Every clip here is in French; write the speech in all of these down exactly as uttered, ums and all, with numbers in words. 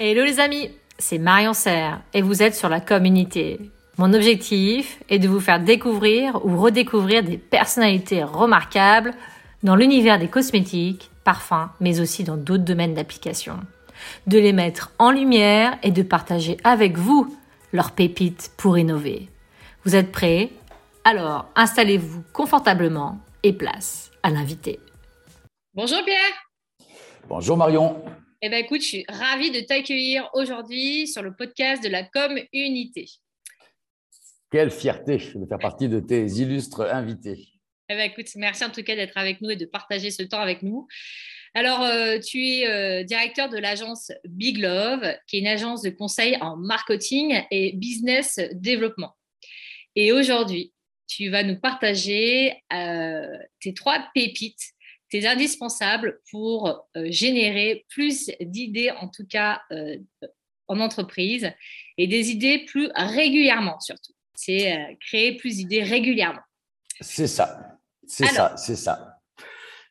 Hello les amis, c'est Marion Serre et vous êtes sur la Com'Unité. Mon objectif est de vous faire découvrir ou redécouvrir des personnalités remarquables dans l'univers des cosmétiques, parfums, mais aussi dans d'autres domaines d'application. De les mettre en lumière et de partager avec vous leurs pépites pour innover. Vous êtes prêts ? Alors installez-vous confortablement et place à l'invité. Bonjour Pierre. Bonjour Marion. Eh bien écoute, je suis ravie de t'accueillir aujourd'hui sur le podcast de la Com'Unité. Quelle fierté de faire partie de tes illustres invités. Eh bien écoute, merci en tout cas d'être avec nous et de partager ce temps avec nous. Alors, euh, tu es euh, directeur de l'agence Big Love, qui est une agence de conseil en marketing et business développement. Et aujourd'hui, tu vas nous partager euh, tes trois pépites. C'est indispensable pour euh, générer plus d'idées, en tout cas euh, en entreprise, et des idées plus régulièrement surtout. C'est euh, créer plus d'idées régulièrement. C'est ça, c'est Alors, ça, c'est ça.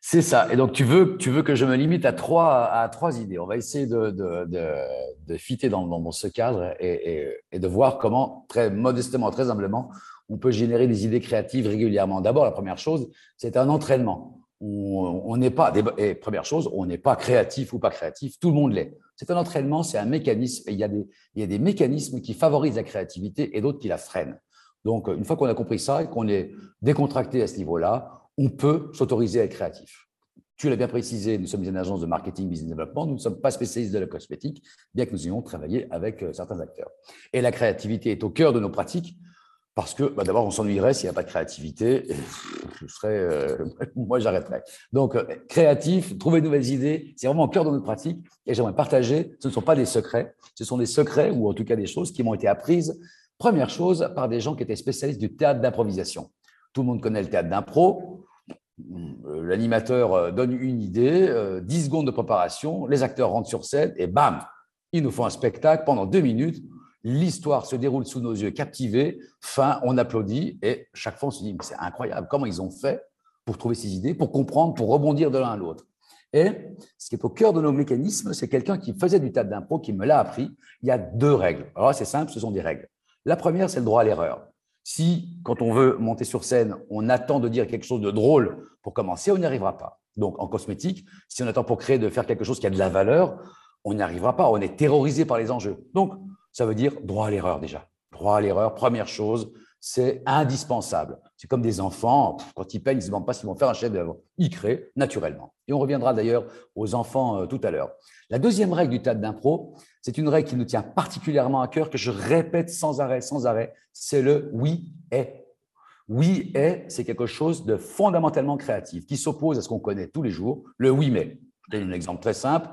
C'est ça. Et donc, tu veux, tu veux que je me limite à trois, à trois idées. On va essayer de, de, de, de fitter dans, dans ce cadre et, et, et de voir comment, très modestement, très humblement, on peut générer des idées créatives régulièrement. D'abord, la première chose, c'est un entraînement. On n'est pas, et première chose, on n'est pas créatif ou pas créatif, tout le monde l'est. C'est un entraînement, c'est un mécanisme, et il y a des, il y a des mécanismes qui favorisent la créativité et d'autres qui la freinent. Donc, une fois qu'on a compris ça et qu'on est décontracté à ce niveau-là, on peut s'autoriser à être créatif. Tu l'as bien précisé, nous sommes une agence de marketing, business développement, nous ne sommes pas spécialistes de la cosmétique, bien que nous ayons travaillé avec certains acteurs. Et la créativité est au cœur de nos pratiques. Parce que bah d'abord, on s'ennuierait s'il n'y a pas de créativité. Et je serais, euh, moi, j'arrêterais. Donc, créatif, trouver de nouvelles idées, c'est vraiment au cœur de notre pratique. Et j'aimerais partager, ce ne sont pas des secrets, ce sont des secrets ou en tout cas des choses qui m'ont été apprises. Première chose, par des gens qui étaient spécialistes du théâtre d'improvisation. Tout le monde connaît le théâtre d'impro. L'animateur donne une idée, dix secondes de préparation, les acteurs rentrent sur scène et bam, ils nous font un spectacle pendant deux minutes. L'histoire se déroule sous nos yeux, captivés, fin, on applaudit et chaque fois on se dit « c'est incroyable, comment ils ont fait pour trouver ces idées, pour comprendre, pour rebondir de l'un à l'autre ». Et ce qui est au cœur de nos mécanismes, c'est quelqu'un qui faisait du théâtre d'impro, qui me l'a appris. Il y a deux règles. Alors là, c'est simple, ce sont des règles. La première, c'est le droit à l'erreur. Si, quand on veut monter sur scène, on attend de dire quelque chose de drôle pour commencer, on n'y arrivera pas. Donc, en cosmétique, si on attend pour créer, de faire quelque chose qui a de la valeur, on n'y arrivera pas, on est terrorisé par les enjeux. Donc, ça veut dire droit à l'erreur déjà. Droit à l'erreur, première chose, c'est indispensable. C'est comme des enfants, quand ils peignent, ils ne se demandent pas s'ils vont faire un chef-d'œuvre. Ils créent naturellement. Et on reviendra d'ailleurs aux enfants tout à l'heure. La deuxième règle du théâtre d'impro, c'est une règle qui nous tient particulièrement à cœur, que je répète sans arrêt, sans arrêt, c'est le « oui et ». Oui et, c'est quelque chose de fondamentalement créatif, qui s'oppose à ce qu'on connaît tous les jours, le « oui mais ». Je donne un exemple très simple.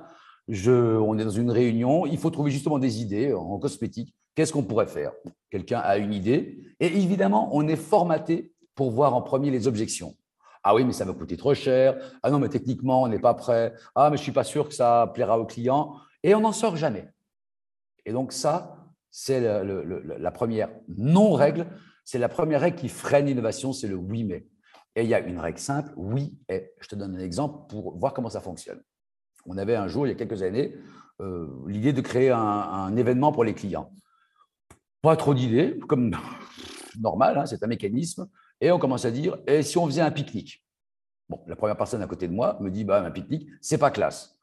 Je, on est dans une réunion, il faut trouver justement des idées en cosmétique. Qu'est-ce qu'on pourrait faire ? Quelqu'un a une idée et évidemment, on est formaté pour voir en premier les objections. Ah oui, mais ça va coûter trop cher. Ah non, mais techniquement, on n'est pas prêt. Ah, mais je ne suis pas sûr que ça plaira au client. Et on n'en sort jamais. Et donc ça, c'est le, le, le, la première non-règle. C'est la première règle qui freine l'innovation, c'est le « oui mais ». Et il y a une règle simple, « oui et ». Je te donne un exemple pour voir comment ça fonctionne. On avait un jour, il y a quelques années, euh, l'idée de créer un, un événement pour les clients. Pas trop d'idées, comme normal, hein, c'est un mécanisme. Et on commence à dire, et si on faisait un pique-nique ? Bon, la première personne à côté de moi me dit, bah, un pique-nique, c'est pas classe.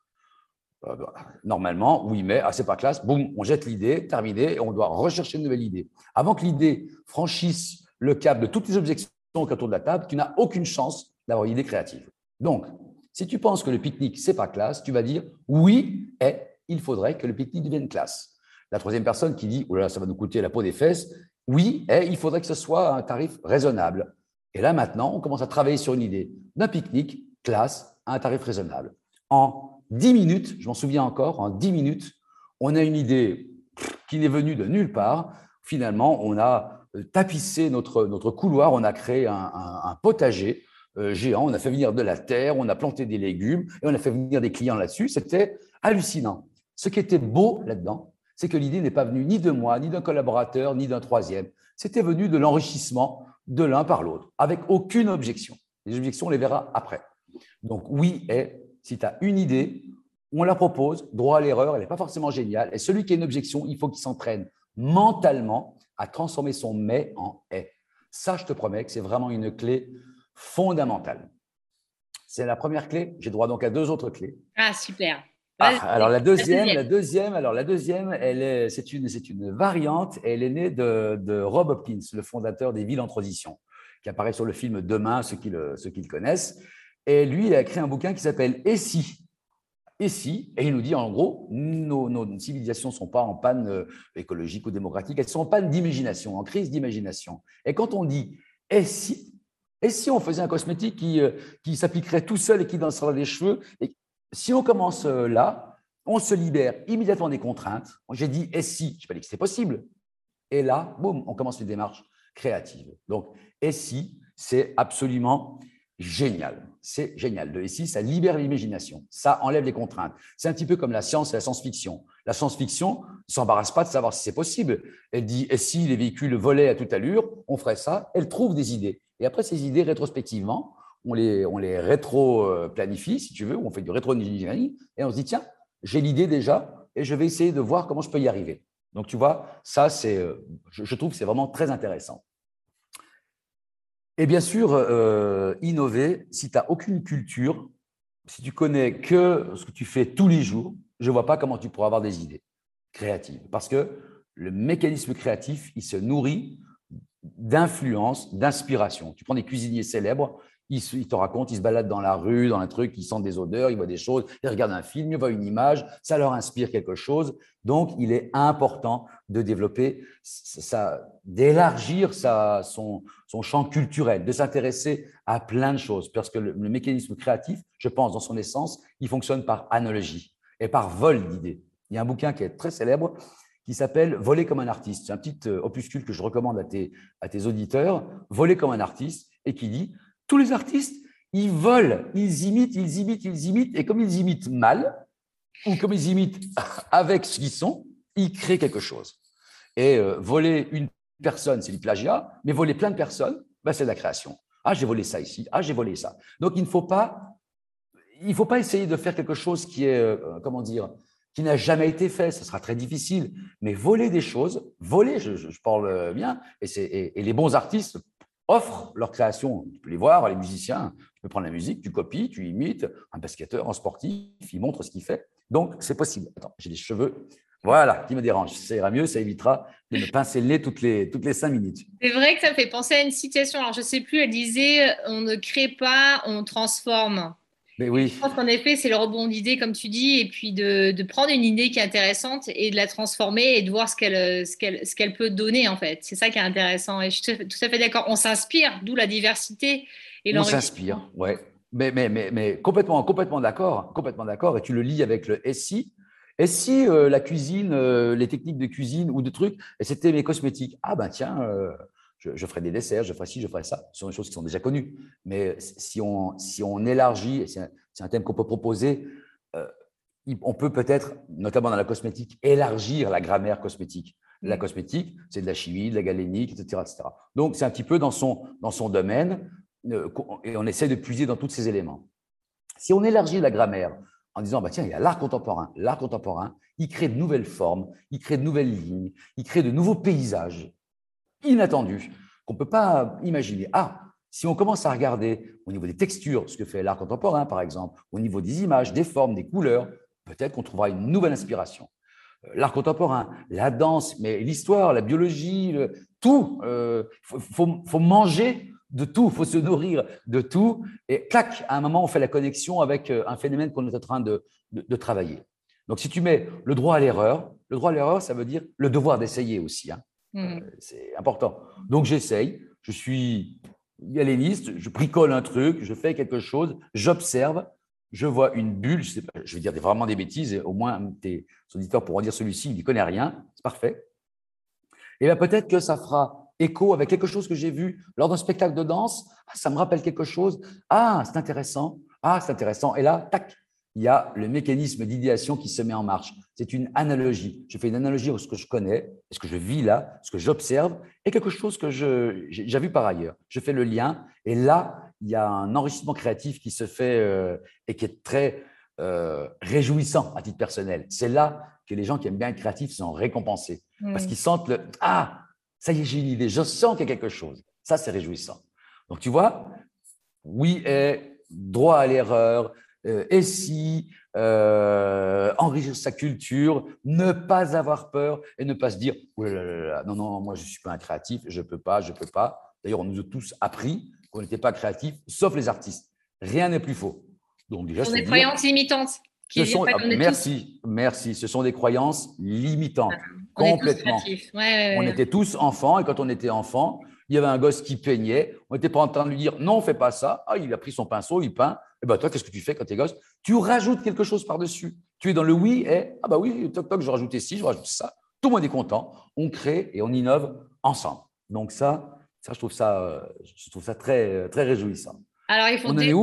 Euh, bah, normalement, oui, mais ah, c'est pas classe. Boum, on jette l'idée, terminé, et on doit rechercher une nouvelle idée. Avant que l'idée franchisse le cap de toutes les objections autour de la table, tu n'as aucune chance d'avoir une idée créative. Donc, si tu penses que le pique-nique, ce n'est pas classe, tu vas dire « oui, et il faudrait que le pique-nique devienne classe ». La troisième personne qui dit « oh là là, ça va nous coûter la peau des fesses », « oui, et il faudrait que ce soit un tarif raisonnable ». Et là, maintenant, on commence à travailler sur une idée d'un pique-nique classe à un tarif raisonnable. En dix minutes, je m'en souviens encore, en dix minutes, on a une idée qui n'est venue de nulle part. Finalement, on a tapissé notre, notre couloir, on a créé un, un, un potager géant, on a fait venir de la terre, on a planté des légumes et on a fait venir des clients là-dessus. C'était hallucinant. Ce qui était beau là-dedans, c'est que l'idée n'est pas venue ni de moi, ni d'un collaborateur, ni d'un troisième. C'était venu de l'enrichissement de l'un par l'autre, avec aucune objection. Les objections, on les verra après. Donc oui, et si tu as une idée, on la propose, droit à l'erreur, elle n'est pas forcément géniale. Et celui qui a une objection, il faut qu'il s'entraîne mentalement à transformer son mais en est. Ça, je te promets que c'est vraiment une clé fondamentale. C'est la première clé. J'ai droit donc à deux autres clés. Ah, super. Ah, alors la deuxième, la deuxième, alors la deuxième, elle est, c'est une, c'est une variante. Elle est née de, de Rob Hopkins, le fondateur des villes en transition, qui apparaît sur le film Demain, ceux qui le, ceux qui le connaissent. Et lui, il a écrit un bouquin qui s'appelle « Et si ?» Et si, et il nous dit en gros, nos, nos civilisations ne sont pas en panne écologique ou démocratique, elles sont en panne d'imagination, en crise d'imagination. Et quand on dit « Et si ?» Et si on faisait un cosmétique qui, qui s'appliquerait tout seul et qui danserait les cheveux et si on commence là, on se libère immédiatement des contraintes. J'ai dit « et si ?» Je n'ai pas dit que c'était possible. Et là, boum, on commence une démarche créative. Donc, « et si ?» c'est absolument génial. C'est génial. Le « et si », ça libère l'imagination. Ça enlève les contraintes. C'est un petit peu comme la science et la science-fiction. La science-fiction ne s'embarrasse pas de savoir si c'est possible. Elle dit « et si les véhicules volaient à toute allure, on ferait ça ?» Elle trouve des idées. Et après, ces idées, rétrospectivement, On les, on les rétro-planifie, si tu veux, on fait du rétro-engineering et on se dit, tiens, j'ai l'idée déjà et je vais essayer de voir comment je peux y arriver. Donc, tu vois, ça, c'est, je, je trouve que c'est vraiment très intéressant. Et bien sûr, euh, innover, si tu n'as aucune culture, si tu connais que ce que tu fais tous les jours, je ne vois pas comment tu pourras avoir des idées créatives. Parce que le mécanisme créatif, il se nourrit d'influence, d'inspiration. Tu prends des cuisiniers célèbres, ils te racontent, ils se baladent dans la rue, dans un truc, ils sentent des odeurs, ils voient des choses, ils regardent un film, ils voient une image, ça leur inspire quelque chose. Donc, il est important de développer, ça, d'élargir sa, son, son champ culturel, de s'intéresser à plein de choses. Parce que le, le mécanisme créatif, je pense, dans son essence, il fonctionne par analogie et par vol d'idées. Il y a un bouquin qui est très célèbre qui s'appelle « Voler comme un artiste ». C'est un petit opuscule que je recommande à tes, à tes auditeurs, « Voler comme un artiste » et qui dit « Tous les artistes, ils volent, ils imitent, ils imitent, ils imitent. Et comme ils imitent mal, ou comme ils imitent avec ce qu'ils sont, ils créent quelque chose. Et euh, voler une personne, c'est du plagiat, mais voler plein de personnes, ben, c'est de la création. Ah, j'ai volé ça ici, ah, j'ai volé ça. Donc, il ne faut pas, il faut pas essayer de faire quelque chose qui est, euh, comment dire, qui n'a jamais été fait, ça sera très difficile. Mais voler des choses, voler, je, je parle bien, et, c'est, et, et les bons artistes offrent leur création. Tu peux les voir, les musiciens, tu peux prendre la musique, tu copies, tu imites, un basketteur, un sportif, il montre ce qu'il fait. Donc, c'est possible. Attends, j'ai des cheveux, voilà, qui me dérangent. Ça ira mieux, ça évitera de me pincer le nez toutes les, toutes les cinq minutes. C'est vrai que ça me fait penser à une citation. Alors, je ne sais plus, elle disait « on ne crée pas, on transforme ». Mais oui. Je pense qu'en effet, c'est le rebond d'idées, comme tu dis, et puis de, de prendre une idée qui est intéressante et de la transformer et de voir ce qu'elle, ce qu'elle, ce qu'elle peut donner, en fait. C'est ça qui est intéressant. Et je suis tout à fait d'accord. On s'inspire, d'où la diversité et l'enrichissement. On s'inspire, ouais. Mais, mais, mais, mais complètement, complètement d'accord, complètement d'accord. Et tu le lis avec le « et si ». Et si euh, la cuisine, euh, les techniques de cuisine ou de trucs, et c'était mes cosmétiques. Ah ben tiens… Euh... Je, je ferai des desserts, je ferai ci, je ferai ça. Ce sont des choses qui sont déjà connues. Mais si on, si on élargit, et c'est, un, c'est un thème qu'on peut proposer, euh, on peut peut-être, notamment dans la cosmétique, élargir la grammaire cosmétique. La cosmétique, c'est de la chimie, de la galénique, et cetera, et cetera. Donc, c'est un petit peu dans son, dans son domaine euh, et on essaie de puiser dans tous ces éléments. Si on élargit la grammaire en disant, bah, tiens, il y a l'art contemporain. L'art contemporain, il crée de nouvelles formes, il crée de nouvelles lignes, il crée de nouveaux paysages inattendus, qu'on ne peut pas imaginer. Ah, si on commence à regarder au niveau des textures, ce que fait l'art contemporain, par exemple, au niveau des images, des formes, des couleurs, peut-être qu'on trouvera une nouvelle inspiration. L'art contemporain, la danse, mais l'histoire, la biologie, le, tout. Il euh, faut, faut, faut manger de tout, il faut se nourrir de tout. Et clac, à un moment, on fait la connexion avec un phénomène qu'on est en train de, de, de travailler. Donc, si tu mets le droit à l'erreur, le droit à l'erreur, ça veut dire le devoir d'essayer aussi, hein. Mmh. C'est important. Donc, j'essaye, je suis galéniste, je bricole un truc, je fais quelque chose, j'observe, je vois une bulle, je, sais pas, je vais dire vraiment des bêtises, et au moins tes auditeurs pourront dire celui-ci, il n'y connaît rien, c'est parfait. Et bien, peut-être que ça fera écho avec quelque chose que j'ai vu lors d'un spectacle de danse, ça me rappelle quelque chose, ah, c'est intéressant, ah, c'est intéressant, et là, tac, il y a le mécanisme d'idéation qui se met en marche. C'est une analogie. Je fais une analogie à ce que je connais, ce que je vis là, ce que j'observe et quelque chose que je, j'ai déjà vu par ailleurs. Je fais le lien et là, il y a un enrichissement créatif qui se fait euh, et qui est très euh, réjouissant à titre personnel. C'est là que les gens qui aiment bien être créatifs sont récompensés mmh. parce qu'ils sentent le « Ah, ça y est, j'ai une idée, je sens qu'il y a quelque chose. » Ça, c'est réjouissant. Donc, tu vois, oui et droit à l'erreur, euh, et si, euh, enrichir sa culture, ne pas avoir peur et ne pas se dire « Non, non, moi, je ne suis pas un créatif, je ne peux pas, je ne peux pas. » D'ailleurs, on nous a tous appris qu'on n'était pas créatifs, sauf les artistes. Rien n'est plus faux. Donc, déjà, ce sont des croyances limitantes. Qui sont, pas ah, merci, tous. merci. Ce sont des croyances limitantes, ah, complètement. Ouais, ouais, ouais. On était tous enfants, et quand on était enfant, il y avait un gosse qui peignait. On n'était pas en train de lui dire non, fais pas ça. Ah, il a pris son pinceau, il peint. Et eh ben toi, qu'est-ce que tu fais quand t'es gosse? Tu rajoutes quelque chose par-dessus. Tu es dans le oui et ah bah oui, toc toc, je rajoutais ci, je rajoute ça. Tout le monde est content. On crée et on innove ensemble. Donc ça, ça je trouve ça, je trouve ça très très réjouissant. Alors, il faut dé-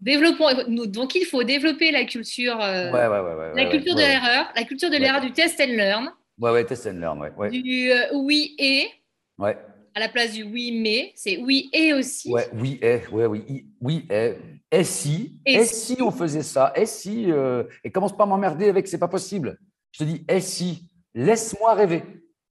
développons. Donc, il faut développer la culture, euh, ouais, ouais, ouais, ouais, la culture ouais, ouais. de l'erreur, la culture de ouais. l'erreur du test and learn. Ouais, ouais, test and learn, ouais. ouais. Du euh, oui et. Ouais. À la place du oui mais, c'est oui et aussi. Ouais, oui et, ouais, oui, oui, oui et. Et si, et, et si, si on faisait ça, et si, euh, et commence pas à m'emmerder avec, c'est pas possible. Je te dis, et si, laisse-moi rêver,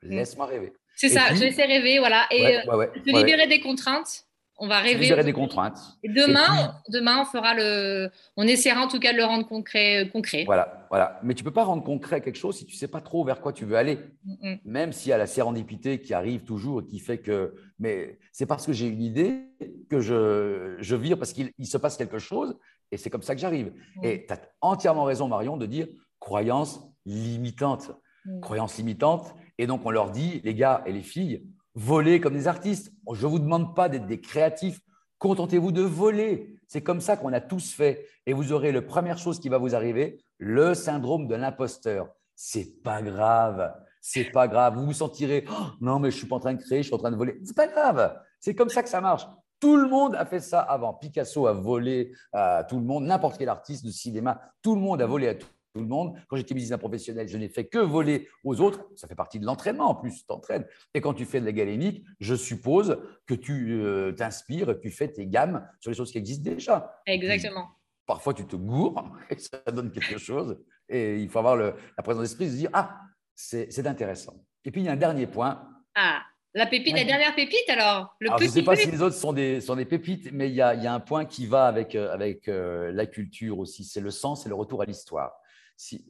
laisse-moi rêver. C'est et ça, puis, je laisse rêver, voilà, et ouais, ouais, ouais, te ouais, libérer ouais. des contraintes. On va rêver. Libérer des contraintes. Et demain, et puis, demain, on fera le, on essaiera en tout cas de le rendre concret, concret. Voilà, voilà. Mais tu peux pas rendre concret quelque chose si tu sais pas trop vers quoi tu veux aller. Mm-hmm. Même s'il y a la sérendipité qui arrive toujours et qui fait que, mais c'est parce que j'ai une idée que je, je vire parce qu'il il se passe quelque chose et c'est comme ça que j'arrive. Mm-hmm. Et tu as entièrement raison, Marion, de dire croyance limitante, mm-hmm. croyance limitante. Et donc on leur dit, les gars et les filles. Voler comme des artistes. Je ne vous demande pas d'être des créatifs. Contentez-vous de voler. C'est comme ça qu'on a tous fait. Et vous aurez la première chose qui va vous arriver, le syndrome de l'imposteur. Ce n'est pas grave. Ce n'est pas grave. Vous vous sentirez, oh, non, mais je ne suis pas en train de créer, je suis en train de voler. Ce n'est pas grave. C'est comme ça que ça marche. Tout le monde a fait ça avant. Picasso a volé à tout le monde, n'importe quel artiste de cinéma. Tout le monde a volé à tout. Tout le monde. Quand j'étais musicien professionnel, je n'ai fait que voler aux autres. Ça fait partie de l'entraînement en plus, tu t'entraînes. Et quand tu fais de la galénique, je suppose que tu euh, t'inspires et tu fais tes gammes sur les choses qui existent déjà. Exactement. Tu, parfois, tu te gourres et ça donne quelque chose. Et il faut avoir le, la présence d'esprit de se dire « Ah, c'est, c'est intéressant ». Et puis, il y a un dernier point. Ah, la pépite, ouais. la dernière pépite alors, le alors petit Je ne sais pas plus. si les autres sont des, sont des pépites, mais il y, a, il y a un point qui va avec, avec euh, la culture aussi. C'est le sens et le retour à l'histoire. Si,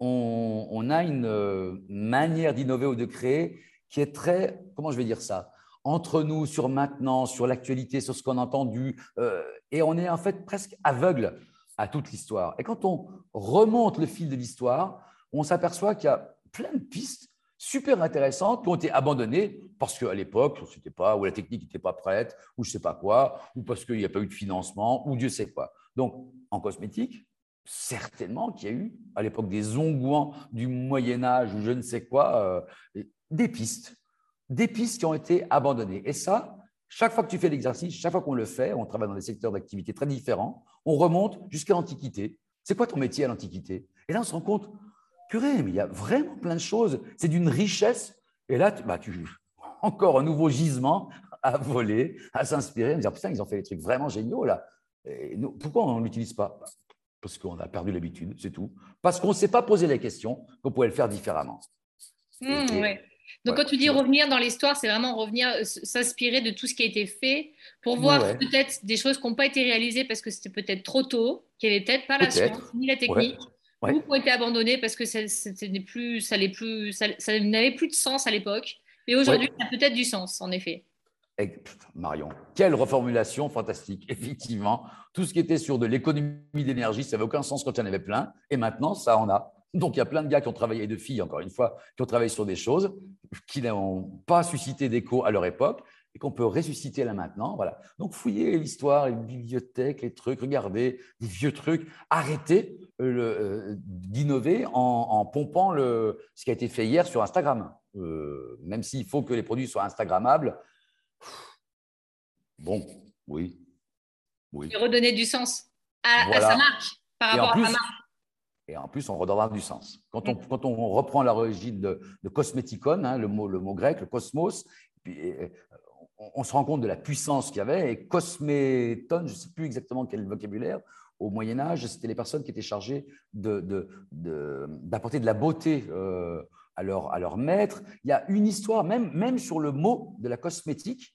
on, on a une manière d'innover ou de créer qui est très, comment je vais dire ça, entre nous, sur maintenant, sur l'actualité, sur ce qu'on a entendu, euh, et on est en fait presque aveugle à toute l'histoire. Et quand on remonte le fil de l'histoire, on s'aperçoit qu'il y a plein de pistes super intéressantes qui ont été abandonnées parce qu'à l'époque, c'était pas, ou la technique n'était pas prête, ou je ne sais pas quoi, ou parce qu'il n'y a pas eu de financement, ou Dieu sait quoi. Donc, en cosmétique, certainement qu'il y a eu, à l'époque des onguents du Moyen-Âge ou je ne sais quoi, euh, des pistes, des pistes qui ont été abandonnées. Et ça, chaque fois que tu fais l'exercice, chaque fois qu'on le fait, on travaille dans des secteurs d'activité très différents, on remonte jusqu'à l'Antiquité. C'est quoi ton métier à l'Antiquité? Et là, on se rend compte, purée, mais il y a vraiment plein de choses, c'est d'une richesse. Et là, tu, bah, tu encore un nouveau gisement à voler, à s'inspirer, à me dire, putain, ils ont fait des trucs vraiment géniaux là. Et nous, pourquoi on ne l'utilise pas? Parce qu'on a perdu l'habitude, c'est tout. Parce qu'on ne s'est pas posé la question qu'on pouvait le faire différemment. Mmh, et, ouais. Donc, ouais. quand tu dis revenir dans l'histoire, c'est vraiment revenir, s'inspirer de tout ce qui a été fait pour voir ouais. peut-être des choses qui n'ont pas été réalisées parce que c'était peut-être trop tôt, qui n'avaient peut-être pas peut-être. la science ni la technique, ouais. ou qui ont été abandonnées parce que ça, c'était plus, ça, plus, ça, ça n'avait plus de sens à l'époque. Et aujourd'hui, ouais. ça a peut-être du sens, en effet. Et, Marion, quelle reformulation fantastique. Effectivement, tout ce qui était sur de l'économie d'énergie, ça n'avait aucun sens quand il y en avait plein. Et maintenant, ça en a. Donc, il y a plein de gars qui ont travaillé, et de filles, encore une fois, qui ont travaillé sur des choses qui n'ont pas suscité d'écho à leur époque et qu'on peut ressusciter là maintenant. Voilà. Donc, fouillez l'histoire, les bibliothèques, les trucs, regardez des vieux trucs. Arrêtez le, euh, d'innover en, en pompant le, ce qui a été fait hier sur Instagram. Euh, même s'il faut que les produits soient Instagrammables, bon, oui. oui. Et redonner du sens à, voilà. à sa marque par et rapport plus, à sa marque. Et en plus, on redonnera du sens. Quand on, mmh. quand on reprend l'origine de, de cosméticon, hein, le, mot, le mot grec, le cosmos, puis, et, on, on se rend compte de la puissance qu'il y avait. Et cosméton, je ne sais plus exactement quel vocabulaire, au Moyen Âge, c'était les personnes qui étaient chargées de, de, de, d'apporter de la beauté euh, à, leur, à leur maître. Il y a une histoire, même, même sur le mot de la cosmétique,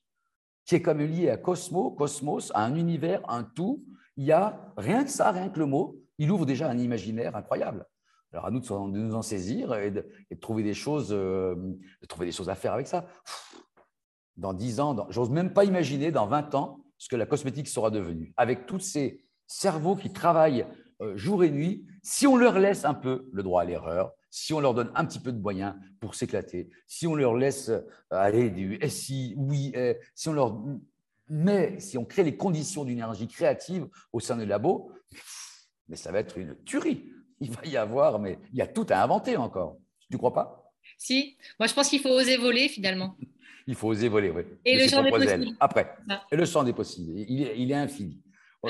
qui est comme lié à Cosmo, Cosmos, à un univers, un tout. Il y a rien que ça, rien que le mot, il ouvre déjà un imaginaire incroyable. Alors à nous de nous en saisir et de, et de trouver des choses, euh, de trouver des choses à faire avec ça. Dans dix ans, dans, j'ose même pas imaginer dans vingt ans ce que la cosmétique sera devenue. Avec tous ces cerveaux qui travaillent euh, jour et nuit, si on leur laisse un peu le droit à l'erreur, si on leur donne un petit peu de moyens pour s'éclater, si on leur laisse aller du S I, oui, eh, si on leur met, si on crée les conditions d'une énergie créative au sein du labo, mais ça va être une tuerie. Il va y avoir, mais il y a tout à inventer encore. Tu ne crois pas? Si. Moi, je pense qu'il faut oser voler, finalement. Il faut oser voler, oui. Et le champ des possibles. Après, ah. Et le champ des possibles, il est, il est infini. euh,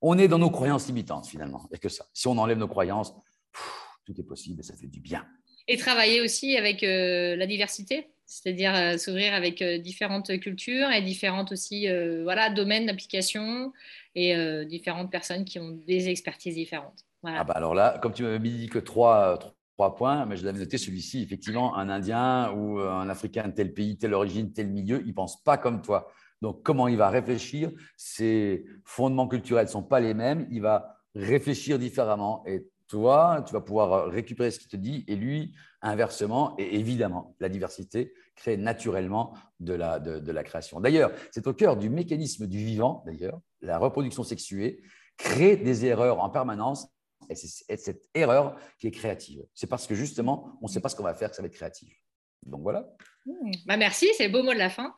on est dans nos croyances limitantes, finalement. Il n'y a que ça. Si on enlève nos croyances, pff, tout est possible et ça fait du bien. Et travailler aussi avec euh, la diversité, c'est-à-dire euh, s'ouvrir avec euh, différentes cultures et différentes aussi, euh, voilà, domaines d'application et euh, différentes personnes qui ont des expertises différentes. Voilà. Ah bah alors là, comme tu m'avais dit que trois, trois points, mais je l'avais noté celui-ci, effectivement, un Indien ou un Africain de tel pays, telle origine, tel milieu, il ne pense pas comme toi. Donc, comment il va réfléchir? Ses fondements culturels ne sont pas les mêmes, il va réfléchir différemment et toi, tu vas pouvoir récupérer ce qu'il te dit et lui, inversement. Et évidemment, la diversité crée naturellement de la, de, de la création. D'ailleurs, c'est au cœur du mécanisme du vivant, d'ailleurs, la reproduction sexuée crée des erreurs en permanence et c'est cette erreur qui est créative. C'est parce que justement, on ne sait pas ce qu'on va faire que ça va être créatif. Donc voilà. Mmh. Bah merci, c'est le beau mot de la fin.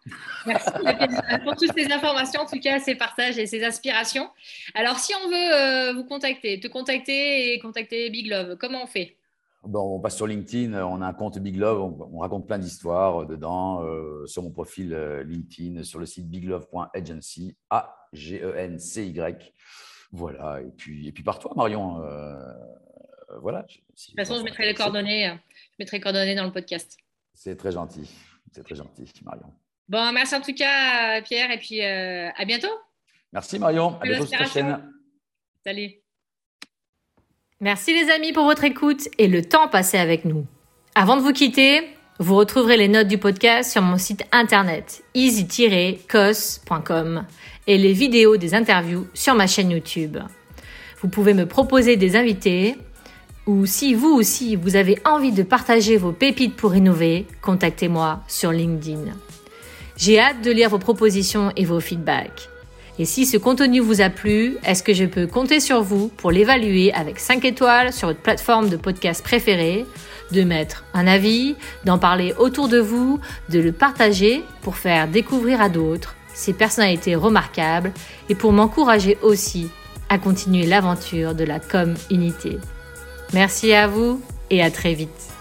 Merci pour toutes ces informations, en tout cas ces partages et ces inspirations. Alors si on veut euh, vous contacter, te contacter et contacter Big Love, comment on fait? Bon, on passe sur LinkedIn, on a un compte Big Love, on, on raconte plein d'histoires dedans, euh, sur mon profil euh, LinkedIn, sur le site biglove point agency, A G E N C Y. Voilà, et puis, et puis par toi Marion. Euh, euh, voilà. Si de toute façon, je mettrai les coordonnées, je mettrai les coordonnées dans le podcast. C'est très gentil, c'est très gentil, Marion. Bon, merci en tout cas, Pierre, et puis euh, à bientôt. Merci, Marion. À bientôt sur la chaîne. Salut. Merci, les amis, pour votre écoute et le temps passé avec nous. Avant de vous quitter, vous retrouverez les notes du podcast sur mon site internet easy tiret cos point com et les vidéos des interviews sur ma chaîne YouTube. Vous pouvez me proposer des invités. Ou si vous aussi, vous avez envie de partager vos pépites pour innover, contactez-moi sur LinkedIn. J'ai hâte de lire vos propositions et vos feedbacks. Et si ce contenu vous a plu, est-ce que je peux compter sur vous pour l'évaluer avec cinq étoiles sur votre plateforme de podcast préférée, de mettre un avis, d'en parler autour de vous, de le partager pour faire découvrir à d'autres ces personnalités remarquables et pour m'encourager aussi à continuer l'aventure de la Com'Unité. Merci à vous et à très vite.